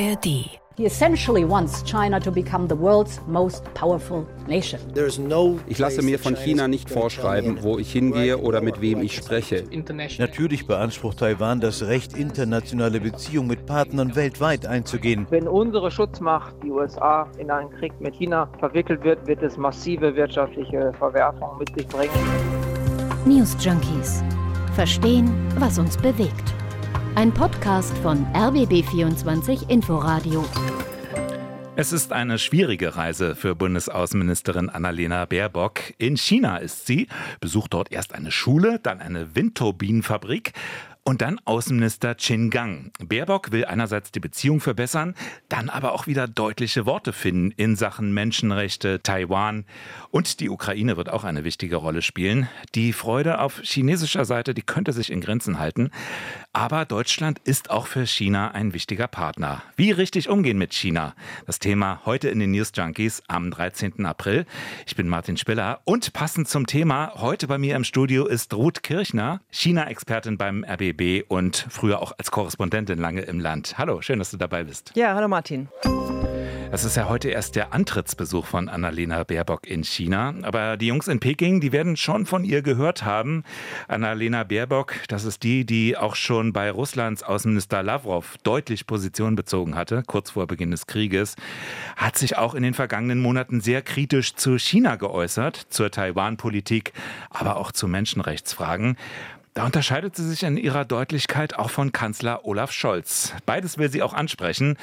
ARD. He essentially wants China to become the world's most powerful nation. Ich lasse mir von China nicht vorschreiben, wo ich hingehe oder mit wem ich spreche. Natürlich beansprucht Taiwan das Recht, internationale Beziehungen mit Partnern weltweit einzugehen. Wenn unsere Schutzmacht, die USA, in einen Krieg mit China verwickelt wird, wird es massive wirtschaftliche Verwerfungen mit sich bringen. Newsjunkies. Verstehen, was uns bewegt. Ein Podcast von RBB 24 Inforadio. Es ist eine schwierige Reise für Bundesaußenministerin Annalena Baerbock. In China ist sie, besucht dort erst eine Schule, dann eine Windturbinenfabrik und dann Außenminister Qin Gang. Baerbock will einerseits die Beziehung verbessern, dann aber auch wieder deutliche Worte finden in Sachen Menschenrechte, Taiwan. Und die Ukraine wird auch eine wichtige Rolle spielen. Die Freude auf chinesischer Seite, die könnte sich in Grenzen halten. Aber Deutschland ist auch für China ein wichtiger Partner. Wie richtig umgehen mit China? Das Thema heute in den Newsjunkies am 13. April. Ich bin Martin Spiller und passend zum Thema, heute bei mir im Studio ist Ruth Kirchner, China-Expertin beim RBB und früher auch als Korrespondentin lange im Land. Hallo, schön, dass du dabei bist. Ja, hallo Martin. Das ist ja heute erst der Antrittsbesuch von Annalena Baerbock in China. Aber die Jungs in Peking, die werden schon von ihr gehört haben. Annalena Baerbock, das ist die, die auch schon bei Russlands Außenminister Lavrov deutlich Position bezogen hatte, kurz vor Beginn des Krieges, hat sich auch in den vergangenen Monaten sehr kritisch zu China geäußert, zur Taiwan-Politik, aber auch zu Menschenrechtsfragen. Da unterscheidet sie sich in ihrer Deutlichkeit auch von Kanzler Olaf Scholz. Beides will sie auch ansprechen.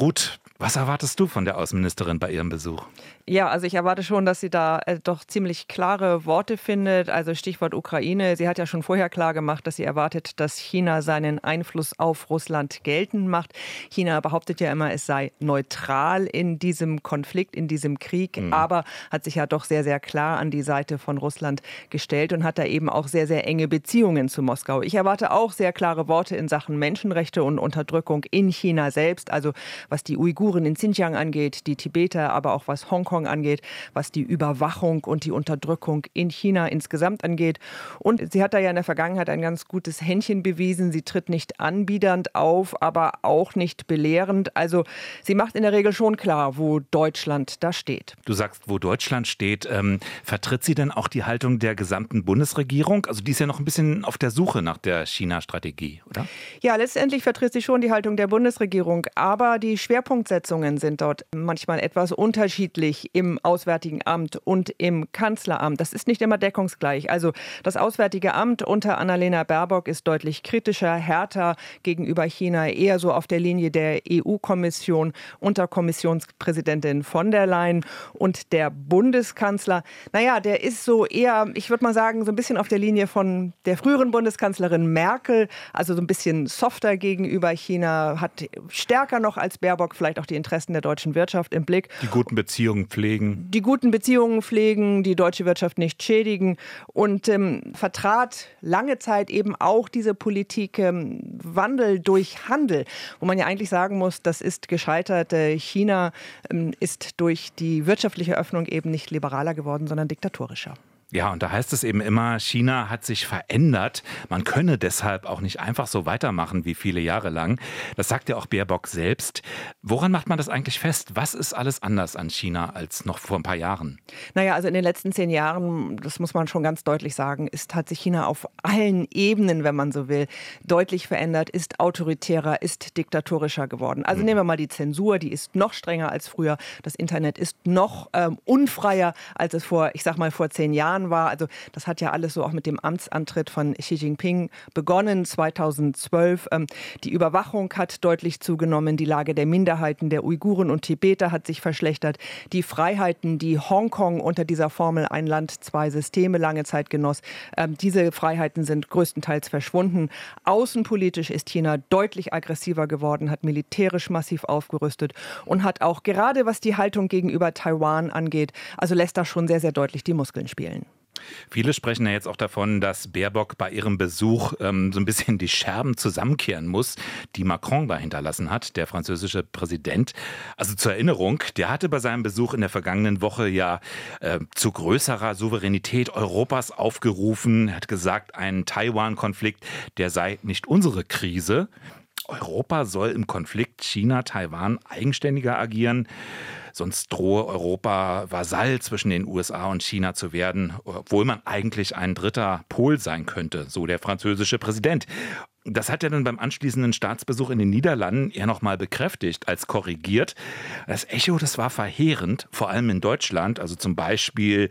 Ruth, was erwartest du von der Außenministerin bei ihrem Besuch? Ja, also ich erwarte schon, dass sie da doch ziemlich klare Worte findet. Also Stichwort Ukraine. Sie hat ja schon vorher klar gemacht, dass sie erwartet, dass China seinen Einfluss auf Russland geltend macht. China behauptet ja immer, es sei neutral in diesem Konflikt, in diesem Krieg. Mhm. Aber hat sich ja doch sehr, sehr klar an die Seite von Russland gestellt und hat da eben auch sehr, sehr enge Beziehungen zu Moskau. Ich erwarte auch sehr klare Worte in Sachen Menschenrechte und Unterdrückung in China selbst. Also was die Uiguren in Xinjiang angeht, die Tibeter, aber auch was Hongkong angeht, was die Überwachung und die Unterdrückung in China insgesamt angeht. Und sie hat da ja in der Vergangenheit ein ganz gutes Händchen bewiesen. Sie tritt nicht anbiedernd auf, aber auch nicht belehrend. Also sie macht in der Regel schon klar, wo Deutschland da steht. Du sagst, wo Deutschland steht. Vertritt sie denn auch die Haltung der gesamten Bundesregierung? Also die ist ja noch ein bisschen auf der Suche nach der China-Strategie, oder? Ja, letztendlich vertritt sie schon die Haltung der Bundesregierung. Aber die Schwerpunktsetzung sind dort manchmal etwas unterschiedlich im Auswärtigen Amt und im Kanzleramt. Das ist nicht immer deckungsgleich. Also das Auswärtige Amt unter Annalena Baerbock ist deutlich kritischer, härter gegenüber China, eher so auf der Linie der EU-Kommission unter Kommissionspräsidentin von der Leyen. Und der Bundeskanzler, naja, der ist so eher, ich würde mal sagen, so ein bisschen auf der Linie von der früheren Bundeskanzlerin Merkel, also so ein bisschen softer gegenüber China, hat stärker noch als Baerbock vielleicht auch die Interessen der deutschen Wirtschaft im Blick. Die guten Beziehungen pflegen. Die deutsche Wirtschaft nicht schädigen und vertrat lange Zeit eben auch diese Politik Wandel durch Handel, wo man ja eigentlich sagen muss, das ist gescheitert. China ist durch die wirtschaftliche Öffnung eben nicht liberaler geworden, sondern diktatorischer. Ja, und da heißt es eben immer, China hat sich verändert. Man könne deshalb auch nicht einfach so weitermachen wie viele Jahre lang. Das sagt ja auch Baerbock selbst. Woran macht man das eigentlich fest? Was ist alles anders an China als noch vor ein paar Jahren? Naja, also in den letzten 10 Jahren, das muss man schon ganz deutlich sagen, hat sich China auf allen Ebenen, wenn man so will, deutlich verändert, ist autoritärer, ist diktatorischer geworden. Also nehmen wir mal die Zensur, die ist noch strenger als früher. Das Internet ist noch unfreier, als es vor 10 Jahren war. Also das hat ja alles so auch mit dem Amtsantritt von Xi Jinping begonnen, 2012. Die Überwachung hat deutlich zugenommen. Die Lage der Minderheiten, der Uiguren und Tibeter hat sich verschlechtert. Die Freiheiten, die Hongkong unter dieser Formel ein Land, zwei Systeme lange Zeit genoss, diese Freiheiten sind größtenteils verschwunden. Außenpolitisch ist China deutlich aggressiver geworden, hat militärisch massiv aufgerüstet und hat auch gerade was die Haltung gegenüber Taiwan angeht, also lässt da schon sehr, sehr deutlich die Muskeln spielen. Viele sprechen ja jetzt auch davon, dass Baerbock bei ihrem Besuch so ein bisschen die Scherben zusammenkehren muss, die Macron da hinterlassen hat, der französische Präsident. Also zur Erinnerung, der hatte bei seinem Besuch in der vergangenen Woche ja zu größerer Souveränität Europas aufgerufen, hat gesagt, ein Taiwan-Konflikt, der sei nicht unsere Krise. Europa soll im Konflikt China-Taiwan eigenständiger agieren. Sonst drohe Europa Vasall zwischen den USA und China zu werden, obwohl man eigentlich ein dritter Pol sein könnte, so der französische Präsident. Das hat er dann beim anschließenden Staatsbesuch in den Niederlanden eher nochmal bekräftigt als korrigiert. Das Echo, das war verheerend, vor allem in Deutschland. Also zum Beispiel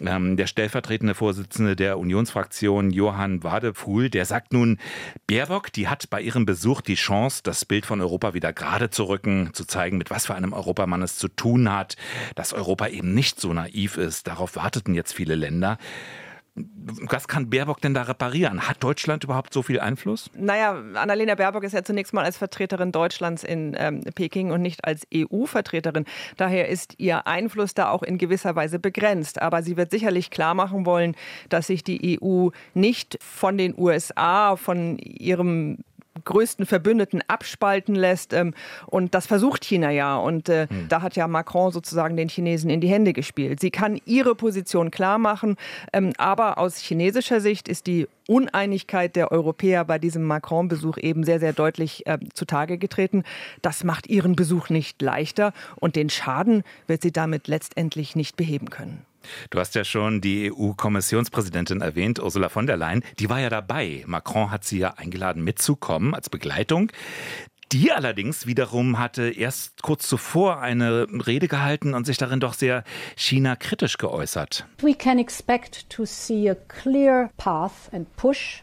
der stellvertretende Vorsitzende der Unionsfraktion, Johann Wadephul, der sagt nun, Baerbock, die hat bei ihrem Besuch die Chance, das Bild von Europa wieder gerade zu rücken, zu zeigen, mit was für einem Europa man es zu tun hat, dass Europa eben nicht so naiv ist. Darauf warteten jetzt viele Länder. Was kann Baerbock denn da reparieren? Hat Deutschland überhaupt so viel Einfluss? Naja, Annalena Baerbock ist ja zunächst mal als Vertreterin Deutschlands in Peking und nicht als EU-Vertreterin. Daher ist ihr Einfluss da auch in gewisser Weise begrenzt. Aber sie wird sicherlich klar machen wollen, dass sich die EU nicht von den USA, von ihrem größten Verbündeten abspalten lässt. Und das versucht China ja. Und da hat ja Macron sozusagen den Chinesen in die Hände gespielt. Sie kann ihre Position klar machen. Aber aus chinesischer Sicht ist die Uneinigkeit der Europäer bei diesem Macron-Besuch eben sehr, sehr deutlich zutage getreten. Das macht ihren Besuch nicht leichter. Und den Schaden wird sie damit letztendlich nicht beheben können. Du hast ja schon die EU-Kommissionspräsidentin erwähnt, Ursula von der Leyen. Die war ja dabei. Macron hat sie ja eingeladen, mitzukommen als Begleitung. Die allerdings wiederum hatte erst kurz zuvor eine Rede gehalten und sich darin doch sehr China-kritisch geäußert. We can expect to see a clear path and push.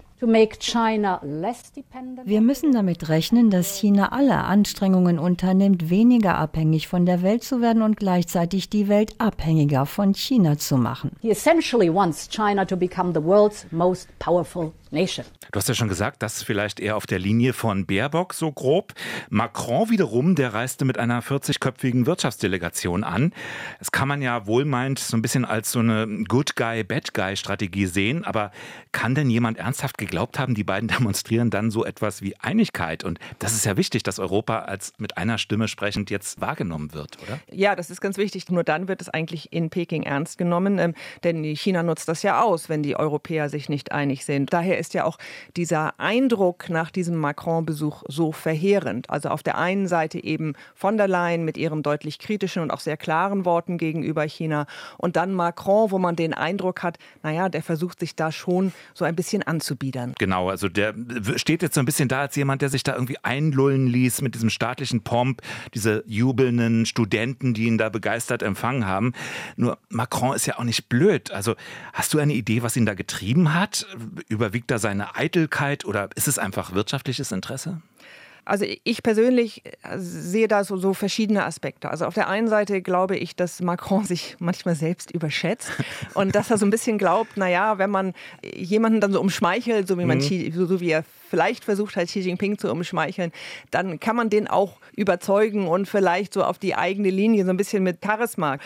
Wir müssen damit rechnen, dass China alle Anstrengungen unternimmt, weniger abhängig von der Welt zu werden und gleichzeitig die Welt abhängiger von China zu machen. He essentially wants China to become the world's most powerful nation. Du hast ja schon gesagt, das vielleicht eher auf der Linie von Baerbock so grob. Macron wiederum, der reiste mit einer 40-köpfigen Wirtschaftsdelegation an. Das kann man ja wohlmeint so ein bisschen als so eine Good-Guy-Bad-Guy-Strategie sehen. Aber kann denn jemand ernsthaft geglaubt haben, die beiden demonstrieren dann so etwas wie Einigkeit? Und das ist ja wichtig, dass Europa als mit einer Stimme sprechend jetzt wahrgenommen wird, oder? Ja, das ist ganz wichtig. Nur dann wird es eigentlich in Peking ernst genommen. Denn China nutzt das ja aus, wenn die Europäer sich nicht einig sind. Daher ist ja auch dieser Eindruck nach diesem Macron-Besuch so verheerend. Also auf der einen Seite eben von der Leyen mit ihren deutlich kritischen und auch sehr klaren Worten gegenüber China und dann Macron, wo man den Eindruck hat, naja, der versucht sich da schon so ein bisschen anzubiedern. Genau, also der steht jetzt so ein bisschen da als jemand, der sich da irgendwie einlullen ließ mit diesem staatlichen Pomp, diese jubelnden Studenten, die ihn da begeistert empfangen haben. Nur Macron ist ja auch nicht blöd. Also hast du eine Idee, was ihn da getrieben hat? Überwiegt da seine Eitelkeit oder ist es einfach wirtschaftliches Interesse? Also ich persönlich sehe da so verschiedene Aspekte. Also auf der einen Seite glaube ich, dass Macron sich manchmal selbst überschätzt und dass er so ein bisschen glaubt, naja, wenn man jemanden dann so umschmeichelt, so wie er vielleicht versucht hat, Xi Jinping zu umschmeicheln, dann kann man den auch überzeugen und vielleicht so auf die eigene Linie, so ein bisschen mit Charisma.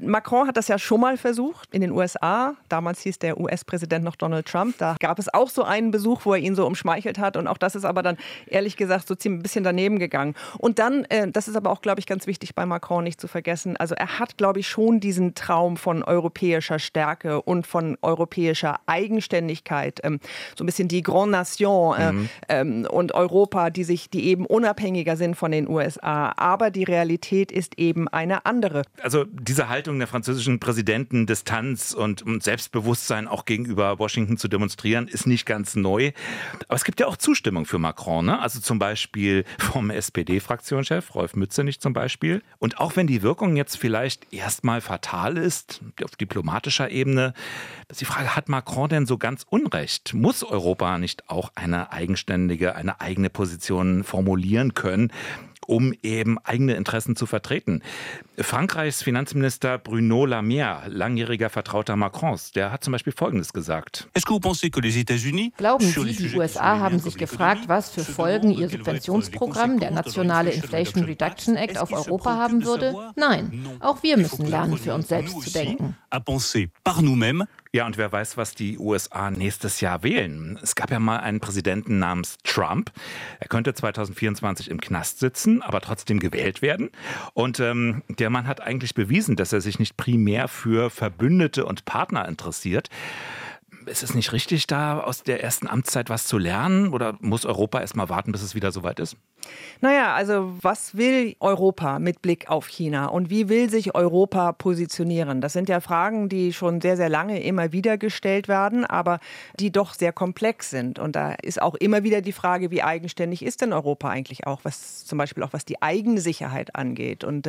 Macron hat das ja schon mal versucht in den USA. Damals hieß der US-Präsident noch Donald Trump. Da gab es auch so einen Besuch, wo er ihn so umschmeichelt hat. Und auch das ist aber dann ehrlich gesagt so ziemlich ein bisschen daneben gegangen. Und dann, das ist aber auch, glaube ich, ganz wichtig bei Macron nicht zu vergessen, also er hat, glaube ich, schon diesen Traum von europäischer Stärke und von europäischer Eigenständigkeit, so ein bisschen die Grande Nation und Europa, die eben unabhängiger sind von den USA. Aber die Realität ist eben eine andere. Also diese Haltung der französischen Präsidenten, Distanz und Selbstbewusstsein auch gegenüber Washington zu demonstrieren, ist nicht ganz neu. Aber es gibt ja auch Zustimmung für Macron, ne? Also zum Beispiel vom SPD-Fraktionschef Rolf Mützenich zum Beispiel. Und auch wenn die Wirkung jetzt vielleicht erstmal fatal ist, auf diplomatischer Ebene, ist die Frage, hat Macron denn so ganz Unrecht? Muss Europa nicht auch eine eigene Position formulieren können, um eben eigene Interessen zu vertreten? Frankreichs Finanzminister Bruno Le Maire, langjähriger Vertrauter Macrons, der hat zum Beispiel Folgendes gesagt. Glauben Sie, die USA haben sich gefragt, was für Folgen Ihr Subventionsprogramm, der nationale Inflation Reduction Act, auf Europa haben würde? Nein, auch wir müssen lernen, für uns selbst zu denken. Ja, und wer weiß, was die USA nächstes Jahr wählen. Es gab ja mal einen Präsidenten namens Trump. Er könnte 2024 im Knast sitzen, aber trotzdem gewählt werden. Und der Mann hat eigentlich bewiesen, dass er sich nicht primär für Verbündete und Partner interessiert. Ist es nicht richtig, da aus der ersten Amtszeit was zu lernen? Oder muss Europa erst mal warten, bis es wieder soweit ist? Naja, also was will Europa mit Blick auf China? Und wie will sich Europa positionieren? Das sind ja Fragen, die schon sehr, sehr lange immer wieder gestellt werden, aber die doch sehr komplex sind. Und da ist auch immer wieder die Frage, wie eigenständig ist denn Europa eigentlich auch, was zum Beispiel auch was die eigene Sicherheit angeht. Und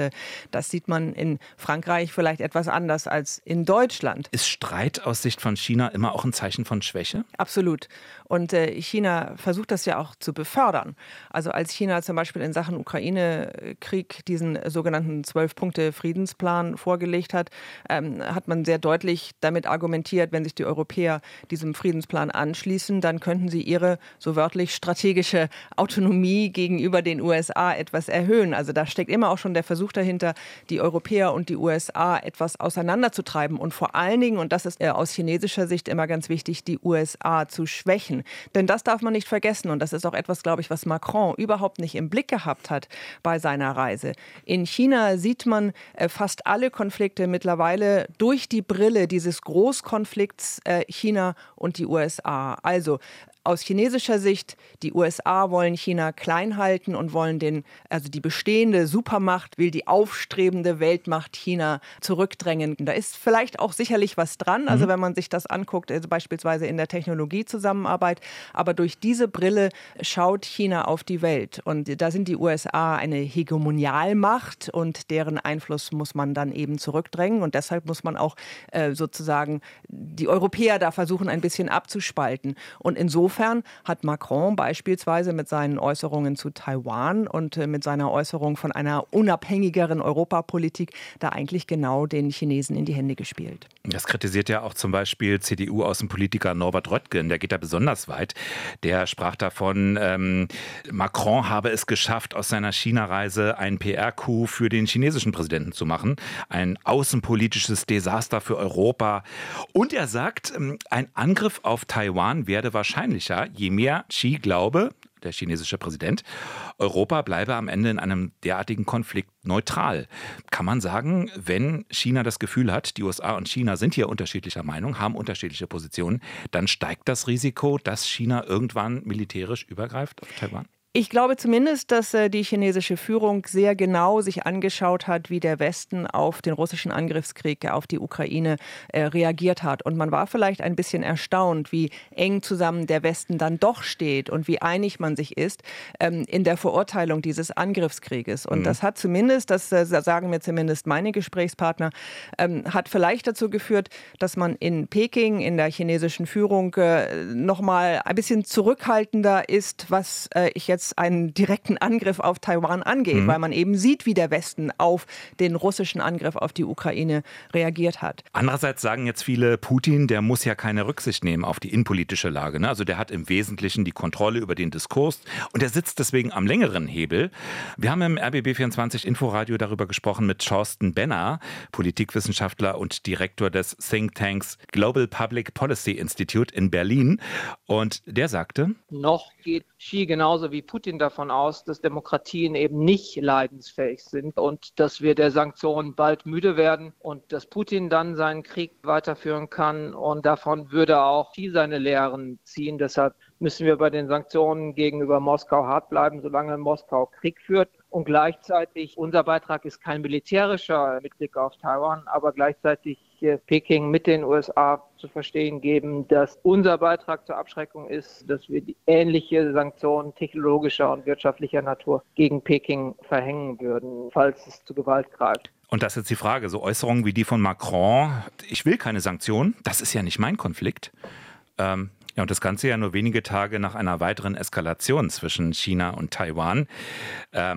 das sieht man in Frankreich vielleicht etwas anders als in Deutschland. Ist Streit aus Sicht von China immer auch ein Zeichen von Schwäche? Absolut. Und China versucht das ja auch zu befördern. Also als China zum Beispiel in Sachen Ukraine-Krieg diesen sogenannten 12-Punkte-Friedensplan vorgelegt hat, hat man sehr deutlich damit argumentiert, wenn sich die Europäer diesem Friedensplan anschließen, dann könnten sie ihre, so wörtlich, strategische Autonomie gegenüber den USA etwas erhöhen. Also da steckt immer auch schon der Versuch dahinter, die Europäer und die USA etwas auseinanderzutreiben und vor allen Dingen, und das ist aus chinesischer Sicht immer ganz wichtig, die USA zu schwächen. Denn das darf man nicht vergessen und das ist auch etwas, glaube ich, was Macron überhaupt nicht im Blick gehabt hat bei seiner Reise. In China sieht man fast alle Konflikte mittlerweile durch die Brille dieses Großkonflikts China und die USA. Also aus chinesischer Sicht, die USA wollen China klein halten und wollen die bestehende Supermacht, will die aufstrebende Weltmacht China zurückdrängen. Da ist vielleicht auch sicherlich was dran, also wenn man sich das anguckt, also beispielsweise in der Technologiezusammenarbeit. Aber durch diese Brille schaut China auf die Welt. Und da sind die USA eine Hegemonialmacht und deren Einfluss muss man dann eben zurückdrängen. Und deshalb muss man auch sozusagen die Europäer da versuchen, ein bisschen abzuspalten. Und insofern hat Macron beispielsweise mit seinen Äußerungen zu Taiwan und mit seiner Äußerung von einer unabhängigeren Europapolitik da eigentlich genau den Chinesen in die Hände gespielt. Das kritisiert ja auch zum Beispiel CDU-Außenpolitiker Norbert Röttgen, der geht da besonders weit. Der sprach davon, Macron habe es geschafft, aus seiner China-Reise einen PR-Coup für den chinesischen Präsidenten zu machen. Ein außenpolitisches Desaster für Europa. Und er sagt, ein Angriff auf Taiwan werde wahrscheinlicher, je mehr Xi glaube, der chinesische Präsident, Europa bleibe am Ende in einem derartigen Konflikt neutral. Kann man sagen, wenn China das Gefühl hat, die USA und China sind hier unterschiedlicher Meinung, haben unterschiedliche Positionen, dann steigt das Risiko, dass China irgendwann militärisch übergreift auf Taiwan? Ich glaube zumindest, dass die chinesische Führung sehr genau sich angeschaut hat, wie der Westen auf den russischen Angriffskrieg auf die Ukraine reagiert hat. Und man war vielleicht ein bisschen erstaunt, wie eng zusammen der Westen dann doch steht und wie einig man sich ist in der Verurteilung dieses Angriffskrieges. Und das hat zumindest, das sagen mir zumindest meine Gesprächspartner, hat vielleicht dazu geführt, dass man in Peking, in der chinesischen Führung, nochmal ein bisschen zurückhaltender ist, was ich jetzt einen direkten Angriff auf Taiwan angeht, weil man eben sieht, wie der Westen auf den russischen Angriff auf die Ukraine reagiert hat. Andererseits sagen jetzt viele, Putin, der muss ja keine Rücksicht nehmen auf die innenpolitische Lage. Ne? Also der hat im Wesentlichen die Kontrolle über den Diskurs und der sitzt deswegen am längeren Hebel. Wir haben im RBB 24 Inforadio darüber gesprochen mit Thorsten Benner, Politikwissenschaftler und Direktor des Think Tanks Global Public Policy Institute in Berlin. Und der sagte: Noch geht Xi genauso wie Putin davon aus, dass Demokratien eben nicht leidensfähig sind und dass wir der Sanktionen bald müde werden und dass Putin dann seinen Krieg weiterführen kann und davon würde auch Xi seine Lehren ziehen. Deshalb müssen wir bei den Sanktionen gegenüber Moskau hart bleiben, solange Moskau Krieg führt. Und gleichzeitig, unser Beitrag ist kein militärischer mit Blick auf Taiwan, aber gleichzeitig Peking mit den USA zu verstehen geben, dass unser Beitrag zur Abschreckung ist, dass wir die ähnliche Sanktionen technologischer und wirtschaftlicher Natur gegen Peking verhängen würden, falls es zu Gewalt greift. Und das ist jetzt die Frage, so Äußerungen wie die von Macron, ich will keine Sanktionen, das ist ja nicht mein Konflikt. Ja, und das Ganze ja nur wenige Tage nach einer weiteren Eskalation zwischen China und Taiwan. Der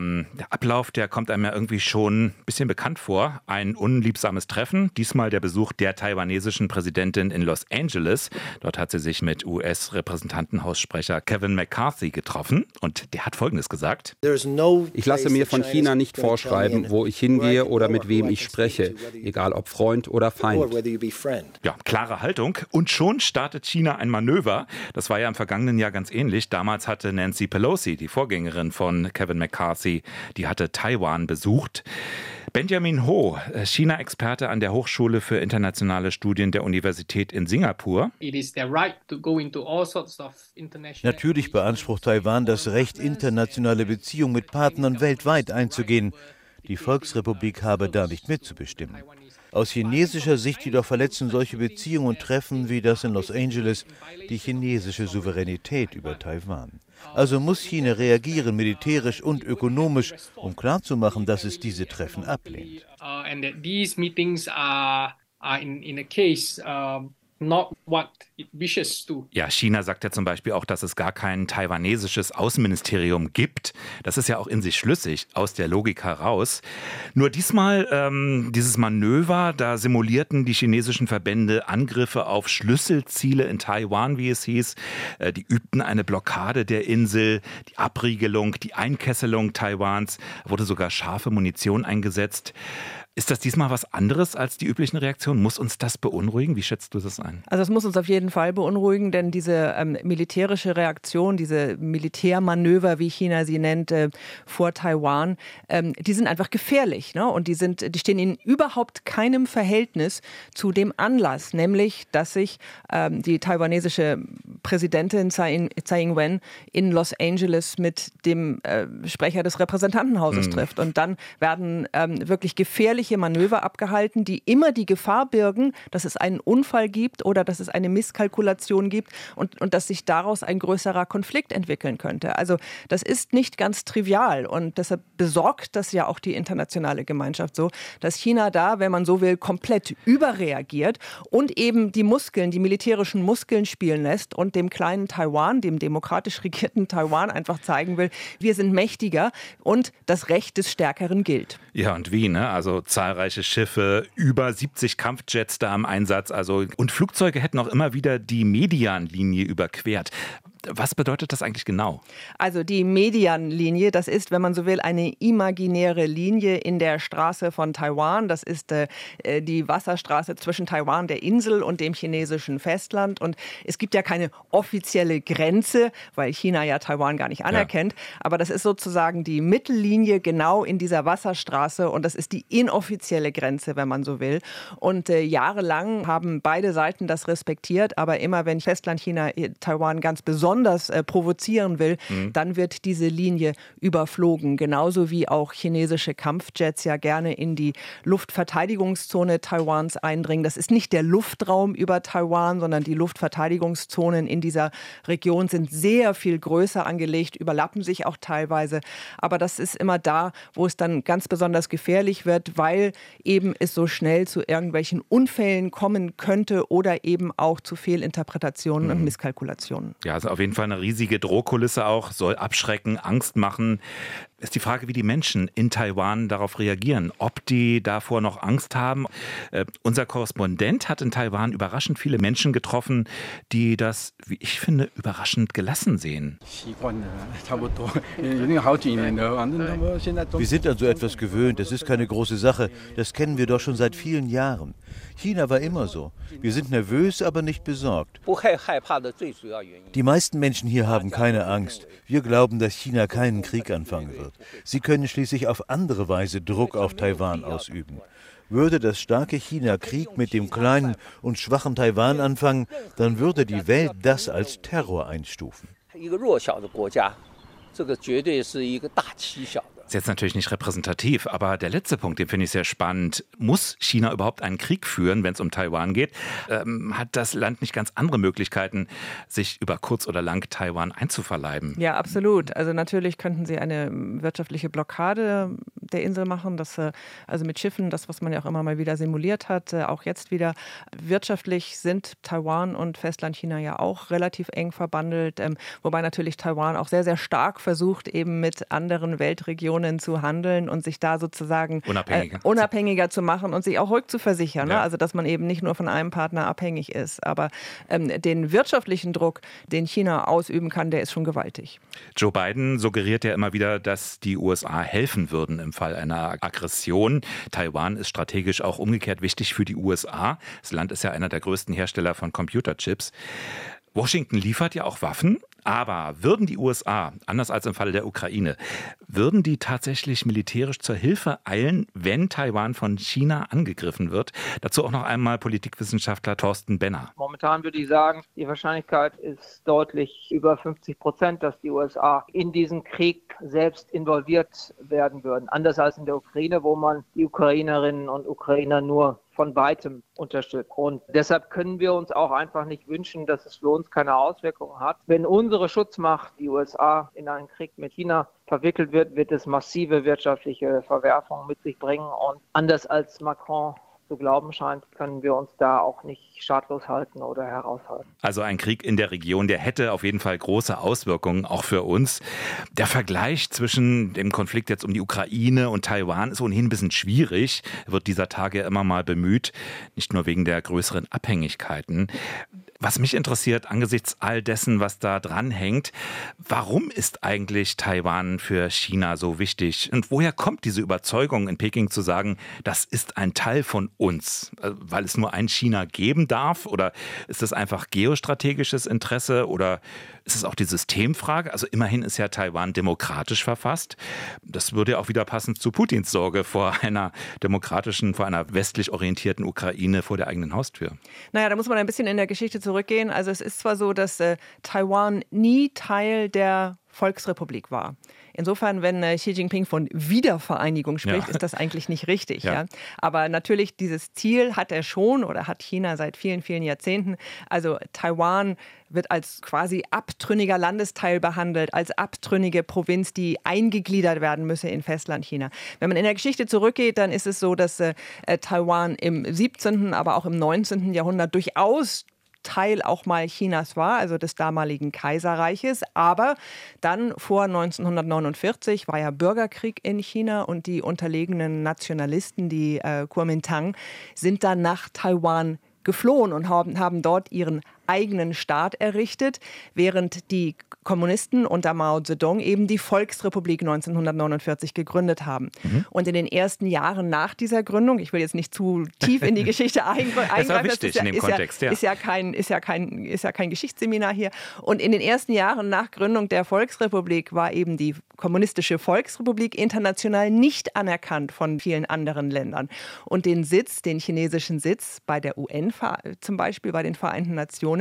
Ablauf, der kommt einem ja irgendwie schon ein bisschen bekannt vor. Ein unliebsames Treffen, diesmal der Besuch der taiwanesischen Präsidentin in Los Angeles. Dort hat sie sich mit US-Repräsentantenhaussprecher Kevin McCarthy getroffen und der hat Folgendes gesagt: Ich lasse mir von China nicht vorschreiben, wo ich hingehe oder mit wem ich spreche, egal ob Freund oder Feind. Ja, klare Haltung und schon startet China ein Manöver. Das war ja im vergangenen Jahr ganz ähnlich. Damals hatte Nancy Pelosi, die Vorgängerin von Kevin McCarthy, die hatte Taiwan besucht. Benjamin Ho, China-Experte an der Hochschule für internationale Studien der Universität in Singapur. Natürlich beansprucht Taiwan das Recht, internationale Beziehungen mit Partnern weltweit einzugehen. Die Volksrepublik habe da nicht mitzubestimmen. Aus chinesischer Sicht jedoch verletzen solche Beziehungen und Treffen wie das in Los Angeles die chinesische Souveränität über Taiwan. Also muss China reagieren, militärisch und ökonomisch, um klarzumachen, dass es diese Treffen ablehnt. Ja, China sagt ja zum Beispiel auch, dass es gar kein taiwanesisches Außenministerium gibt. Das ist ja auch in sich schlüssig, aus der Logik heraus. Nur diesmal, dieses Manöver, da simulierten die chinesischen Verbände Angriffe auf Schlüsselziele in Taiwan, wie es hieß. Die übten eine Blockade der Insel, die Abriegelung, die Einkesselung Taiwans. Da wurde sogar scharfe Munition eingesetzt. Ist das diesmal was anderes als die üblichen Reaktionen? Muss uns das beunruhigen? Wie schätzt du das ein? Also es muss uns auf jeden Fall beunruhigen, denn diese militärische Reaktion, diese Militärmanöver, wie China sie nennt, vor Taiwan, die sind einfach gefährlich, ne? Und die stehen in überhaupt keinem Verhältnis zu dem Anlass, nämlich, dass sich die taiwanesische Präsidentin Tsai Ing-wen in Los Angeles mit dem Sprecher des Repräsentantenhauses trifft. Und dann werden wirklich gefährliche Manöver abgehalten, die immer die Gefahr birgen, dass es einen Unfall gibt oder dass es eine Misskalkulation gibt und dass sich daraus ein größerer Konflikt entwickeln könnte. Also das ist nicht ganz trivial und deshalb besorgt das ja auch die internationale Gemeinschaft so, dass China da, wenn man so will, komplett überreagiert und eben die Muskeln, die militärischen Muskeln spielen lässt und dem kleinen Taiwan, dem demokratisch regierten Taiwan einfach zeigen will, wir sind mächtiger und das Recht des Stärkeren gilt. Ja, und wie, ne? Also zahlreiche Schiffe, über 70 Kampfjets da im Einsatz, also und Flugzeuge hätten auch immer wieder die Medianlinie überquert. Was bedeutet das eigentlich genau? Also die Medianlinie, das ist, wenn man so will, eine imaginäre Linie in der Straße von Taiwan. Das ist die Wasserstraße zwischen Taiwan, der Insel, und dem chinesischen Festland. Und es gibt ja keine offizielle Grenze, weil China ja Taiwan gar nicht anerkennt. Ja. Aber das ist sozusagen die Mittellinie genau in dieser Wasserstraße. Und das ist die inoffizielle Grenze, wenn man so will. Und jahrelang haben beide Seiten das respektiert. Aber immer, wenn Festland China Taiwan ganz besonders provozieren will, dann wird diese Linie überflogen. Genauso wie auch chinesische Kampfjets ja gerne in die Luftverteidigungszone Taiwans eindringen. Das ist nicht der Luftraum über Taiwan, sondern die Luftverteidigungszonen in dieser Region sind sehr viel größer angelegt, überlappen sich auch teilweise. Aber das ist immer da, wo es dann ganz besonders gefährlich wird, weil eben es so schnell zu irgendwelchen Unfällen kommen könnte oder eben auch zu Fehlinterpretationen und Misskalkulationen. Ja, also auf jeden Fall eine riesige Drohkulisse auch, soll abschrecken, Angst machen. Ist die Frage, wie die Menschen in Taiwan darauf reagieren, ob die davor noch Angst haben. Unser Korrespondent hat in Taiwan überraschend viele Menschen getroffen, die das, wie ich finde, überraschend gelassen sehen. Wir sind an so etwas gewöhnt, das ist keine große Sache. Das kennen wir doch schon seit vielen Jahren. China war immer so. Wir sind nervös, aber nicht besorgt. Die meisten Menschen hier haben keine Angst. Wir glauben, dass China keinen Krieg anfangen wird. Sie können schließlich auf andere Weise Druck auf Taiwan ausüben. Würde das starke China Krieg mit dem kleinen und schwachen Taiwan anfangen, dann würde die Welt das als Terror einstufen. Das ist jetzt natürlich nicht repräsentativ, aber der letzte Punkt, den finde ich sehr spannend. Muss China überhaupt einen Krieg führen, wenn es um Taiwan geht? Hat das Land nicht ganz andere Möglichkeiten, sich über kurz oder lang Taiwan einzuverleiben? Ja, absolut. Also natürlich könnten sie eine wirtschaftliche Blockade der Insel machen, also mit Schiffen, das, was man ja auch immer mal wieder simuliert hat, auch jetzt wieder. Wirtschaftlich sind Taiwan und Festland China ja auch relativ eng verbandelt, wobei natürlich Taiwan auch sehr, sehr stark versucht, eben mit anderen Weltregionen zu handeln und sich da sozusagen unabhängiger zu machen und sich auch rückzuversichern. Ja. Ne? Also dass man eben nicht nur von einem Partner abhängig ist. Aber den wirtschaftlichen Druck, den China ausüben kann, der ist schon gewaltig. Joe Biden suggeriert ja immer wieder, dass die USA helfen würden im Fall einer Aggression. Taiwan ist strategisch auch umgekehrt wichtig für die USA. Das Land ist ja einer der größten Hersteller von Computerchips. Washington liefert ja auch Waffen, Aber würden die USA, anders als im Falle der Ukraine, würden die tatsächlich militärisch zur Hilfe eilen, wenn Taiwan von China angegriffen wird? Dazu auch noch einmal Politikwissenschaftler Thorsten Benner. Momentan würde ich sagen, die Wahrscheinlichkeit ist deutlich über 50%, dass die USA in diesen Krieg selbst involviert werden würden. Anders als in der Ukraine, wo man die Ukrainerinnen und Ukrainer nur von weitem unterstützt. Und deshalb können wir uns auch einfach nicht wünschen, dass es für uns keine Auswirkungen hat. Wenn unsere Schutzmacht, die USA, in einen Krieg mit China verwickelt wird, wird es massive wirtschaftliche Verwerfungen mit sich bringen. Und anders als Macron zu glauben scheint, können wir uns da auch nicht schadlos halten oder heraushalten. Also ein Krieg in der Region, der hätte auf jeden Fall große Auswirkungen, auch für uns. Der Vergleich zwischen dem Konflikt jetzt um die Ukraine und Taiwan ist ohnehin ein bisschen schwierig, wird dieser Tage immer mal bemüht, nicht nur wegen der größeren Abhängigkeiten. Was mich interessiert, angesichts all dessen, was da dranhängt, warum ist eigentlich Taiwan für China so wichtig? Und woher kommt diese Überzeugung in Peking zu sagen, das ist ein Teil von uns? Weil es nur ein China geben darf? Oder ist das einfach geostrategisches Interesse? Oder ist es auch die Systemfrage? Also immerhin ist ja Taiwan demokratisch verfasst. Das würde ja auch wieder passend zu Putins Sorge vor einer demokratischen, vor einer westlich orientierten Ukraine vor der eigenen Haustür. Naja, da muss man ein bisschen in der Geschichte zurückgehen. Also es ist zwar so, dass Taiwan nie Teil der Volksrepublik war. Insofern, wenn Xi Jinping von Wiedervereinigung spricht, ist das eigentlich nicht richtig. Ja. Ja. Aber natürlich, dieses Ziel hat er schon oder hat China seit vielen, vielen Jahrzehnten. Also Taiwan wird als quasi abtrünniger Landesteil behandelt, als abtrünnige Provinz, die eingegliedert werden müsse in Festlandchina. Wenn man in der Geschichte zurückgeht, dann ist es so, dass Taiwan im 17., aber auch im 19. Jahrhundert durchaus Teil auch mal Chinas war, also des damaligen Kaiserreiches. Aber dann vor 1949 war ja Bürgerkrieg in China und die unterlegenen Nationalisten, die Kuomintang, sind dann nach Taiwan geflohen und haben dort ihren eigenen Staat errichtet, während die Kommunisten unter Mao Zedong eben die Volksrepublik 1949 gegründet haben. Mhm. Und in den ersten Jahren nach dieser Gründung, ich will jetzt nicht zu tief in die Geschichte eingreifen, das ist ja kein Geschichtsseminar hier. Und in den ersten Jahren nach Gründung der Volksrepublik war eben die kommunistische Volksrepublik international nicht anerkannt von vielen anderen Ländern. Und den chinesischen Sitz bei der UN, zum Beispiel bei den Vereinten Nationen,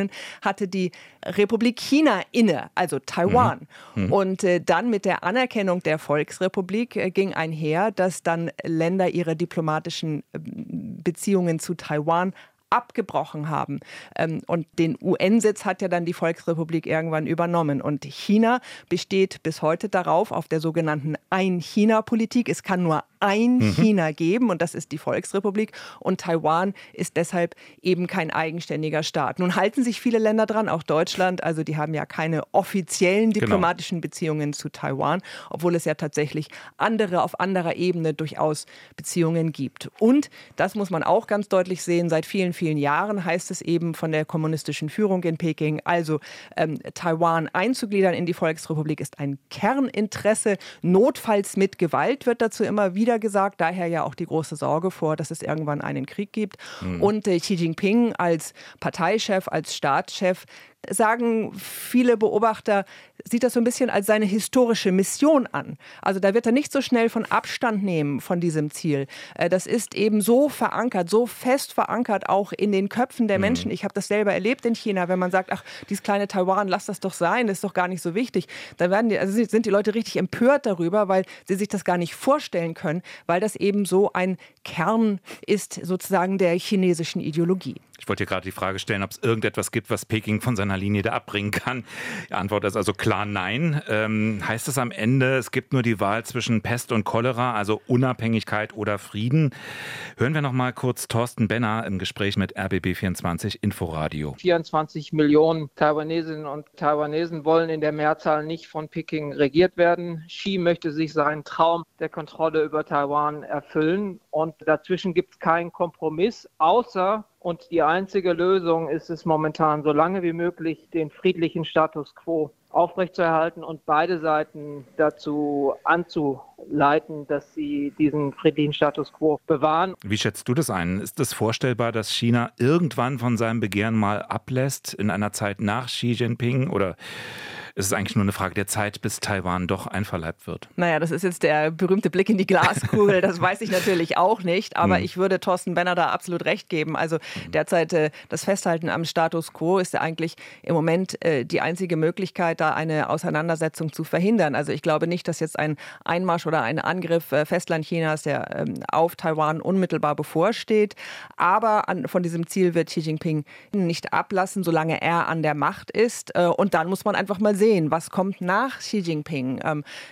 hatte die Republik China inne, also Taiwan. Mhm. Mhm. Und dann mit der Anerkennung der Volksrepublik ging einher, dass dann Länder ihre diplomatischen Beziehungen zu Taiwan abgebrochen haben. Und den UN-Sitz hat ja dann die Volksrepublik irgendwann übernommen. Und China besteht bis heute darauf, auf der sogenannten Ein-China-Politik. Es kann nur ein China geben und das ist die Volksrepublik. Und Taiwan ist deshalb eben kein eigenständiger Staat. Nun halten sich viele Länder dran, auch Deutschland. Also die haben ja keine offiziellen diplomatischen Beziehungen zu Taiwan, obwohl es ja tatsächlich auf anderer Ebene durchaus Beziehungen gibt. Und das muss man auch ganz deutlich sehen, seit vielen Jahren heißt es eben von der kommunistischen Führung in Peking, also Taiwan einzugliedern in die Volksrepublik ist ein Kerninteresse, notfalls mit Gewalt wird dazu immer wieder gesagt, daher ja auch die große Sorge vor, dass es irgendwann einen Krieg gibt. Mhm. Und Xi Jinping als Parteichef, als Staatschef, sagen viele Beobachter, sieht das so ein bisschen als seine historische Mission an. Also da wird er nicht so schnell von Abstand nehmen von diesem Ziel. Das ist eben so verankert, so fest verankert auch in den Köpfen der Menschen. Ich habe das selber erlebt in China, wenn man sagt, ach, dieses kleine Taiwan, lass das doch sein, das ist doch gar nicht so wichtig. Dann sind die Leute richtig empört darüber, weil sie sich das gar nicht vorstellen können, weil das eben so ein Kern ist sozusagen der chinesischen Ideologie. Ich wollte hier gerade die Frage stellen, ob es irgendetwas gibt, was Peking von seiner Linie da abbringen kann. Die Antwort ist also klar nein. Heißt es am Ende, es gibt nur die Wahl zwischen Pest und Cholera, also Unabhängigkeit oder Frieden? Hören wir noch mal kurz Thorsten Benner im Gespräch mit RBB 24 Inforadio. 24 Millionen Taiwanesinnen und Taiwanesen wollen in der Mehrzahl nicht von Peking regiert werden. Xi möchte sich seinen Traum der Kontrolle über Taiwan erfüllen. Und dazwischen gibt es keinen Kompromiss, außer... Und die einzige Lösung ist es momentan, so lange wie möglich den friedlichen Status quo aufrechtzuerhalten und beide Seiten dazu anzuleiten, dass sie diesen friedlichen Status quo bewahren. Wie schätzt du das ein? Ist es vorstellbar, dass China irgendwann von seinem Begehren mal ablässt in einer Zeit nach Xi Jinping? Oder ist es eigentlich nur eine Frage der Zeit, bis Taiwan doch einverleibt wird? Naja, das ist jetzt der berühmte Blick in die Glaskugel. Das weiß ich natürlich auch nicht. Aber ich würde Thorsten Benner da absolut recht geben. Also derzeit das Festhalten am Status quo ist ja eigentlich im Moment die einzige Möglichkeit, da eine Auseinandersetzung zu verhindern. Also ich glaube nicht, dass jetzt ein Einmarsch oder ein Angriff Festlandchinas, der auf Taiwan unmittelbar bevorsteht. Aber von diesem Ziel wird Xi Jinping nicht ablassen, solange er an der Macht ist. Und dann muss man einfach mal sehen, was kommt nach Xi Jinping.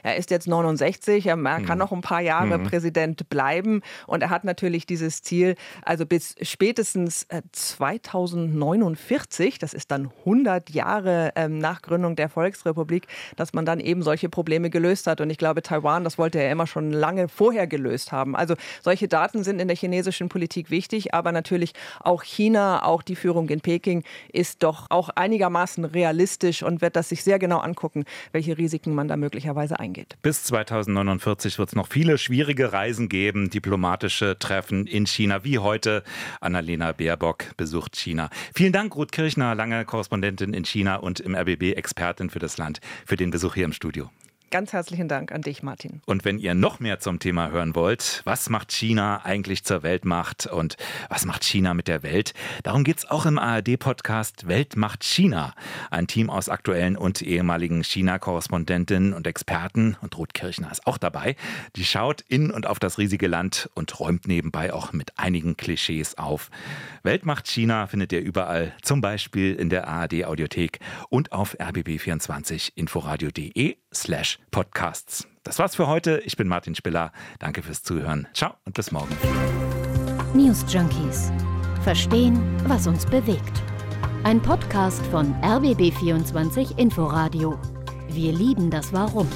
Er ist jetzt 69, er kann noch ein paar Jahre Präsident bleiben und er hat natürlich dieses Ziel, also bis spätestens 2049, das ist dann 100 Jahre nach Gründung der Volksrepublik, dass man dann eben solche Probleme gelöst hat. Und ich glaube, Taiwan, das wollte er immer schon lange vorher gelöst haben. Also solche Daten sind in der chinesischen Politik wichtig, aber natürlich auch China, auch die Führung in Peking ist doch auch einigermaßen realistisch und wird das sich sehr genau angucken, welche Risiken man da möglicherweise eingeht. Bis 2049 wird es noch viele schwierige Reisen geben, diplomatische Treffen in China, wie heute. Annalena Baerbock besucht China. Vielen Dank, Ruth Kirchner, lange Korrespondentin in China und im RBB Expertin für das Land, für den Besuch hier im Studio. Ganz herzlichen Dank an dich, Martin. Und wenn ihr noch mehr zum Thema hören wollt, was macht China eigentlich zur Weltmacht und was macht China mit der Welt? Darum geht's auch im ARD-Podcast Weltmacht China. Ein Team aus aktuellen und ehemaligen China-Korrespondentinnen und Experten, und Ruth Kirchner ist auch dabei. Die schaut in und auf das riesige Land und räumt nebenbei auch mit einigen Klischees auf. Weltmacht China findet ihr überall, zum Beispiel in der ARD-Audiothek und auf rbb24inforadio.de/Podcasts. Das war's für heute. Ich bin Martin Spiller. Danke fürs Zuhören. Ciao und bis morgen. Newsjunkies. Verstehen, was uns bewegt. Ein Podcast von RBB 24 Inforadio. Wir lieben das Warum.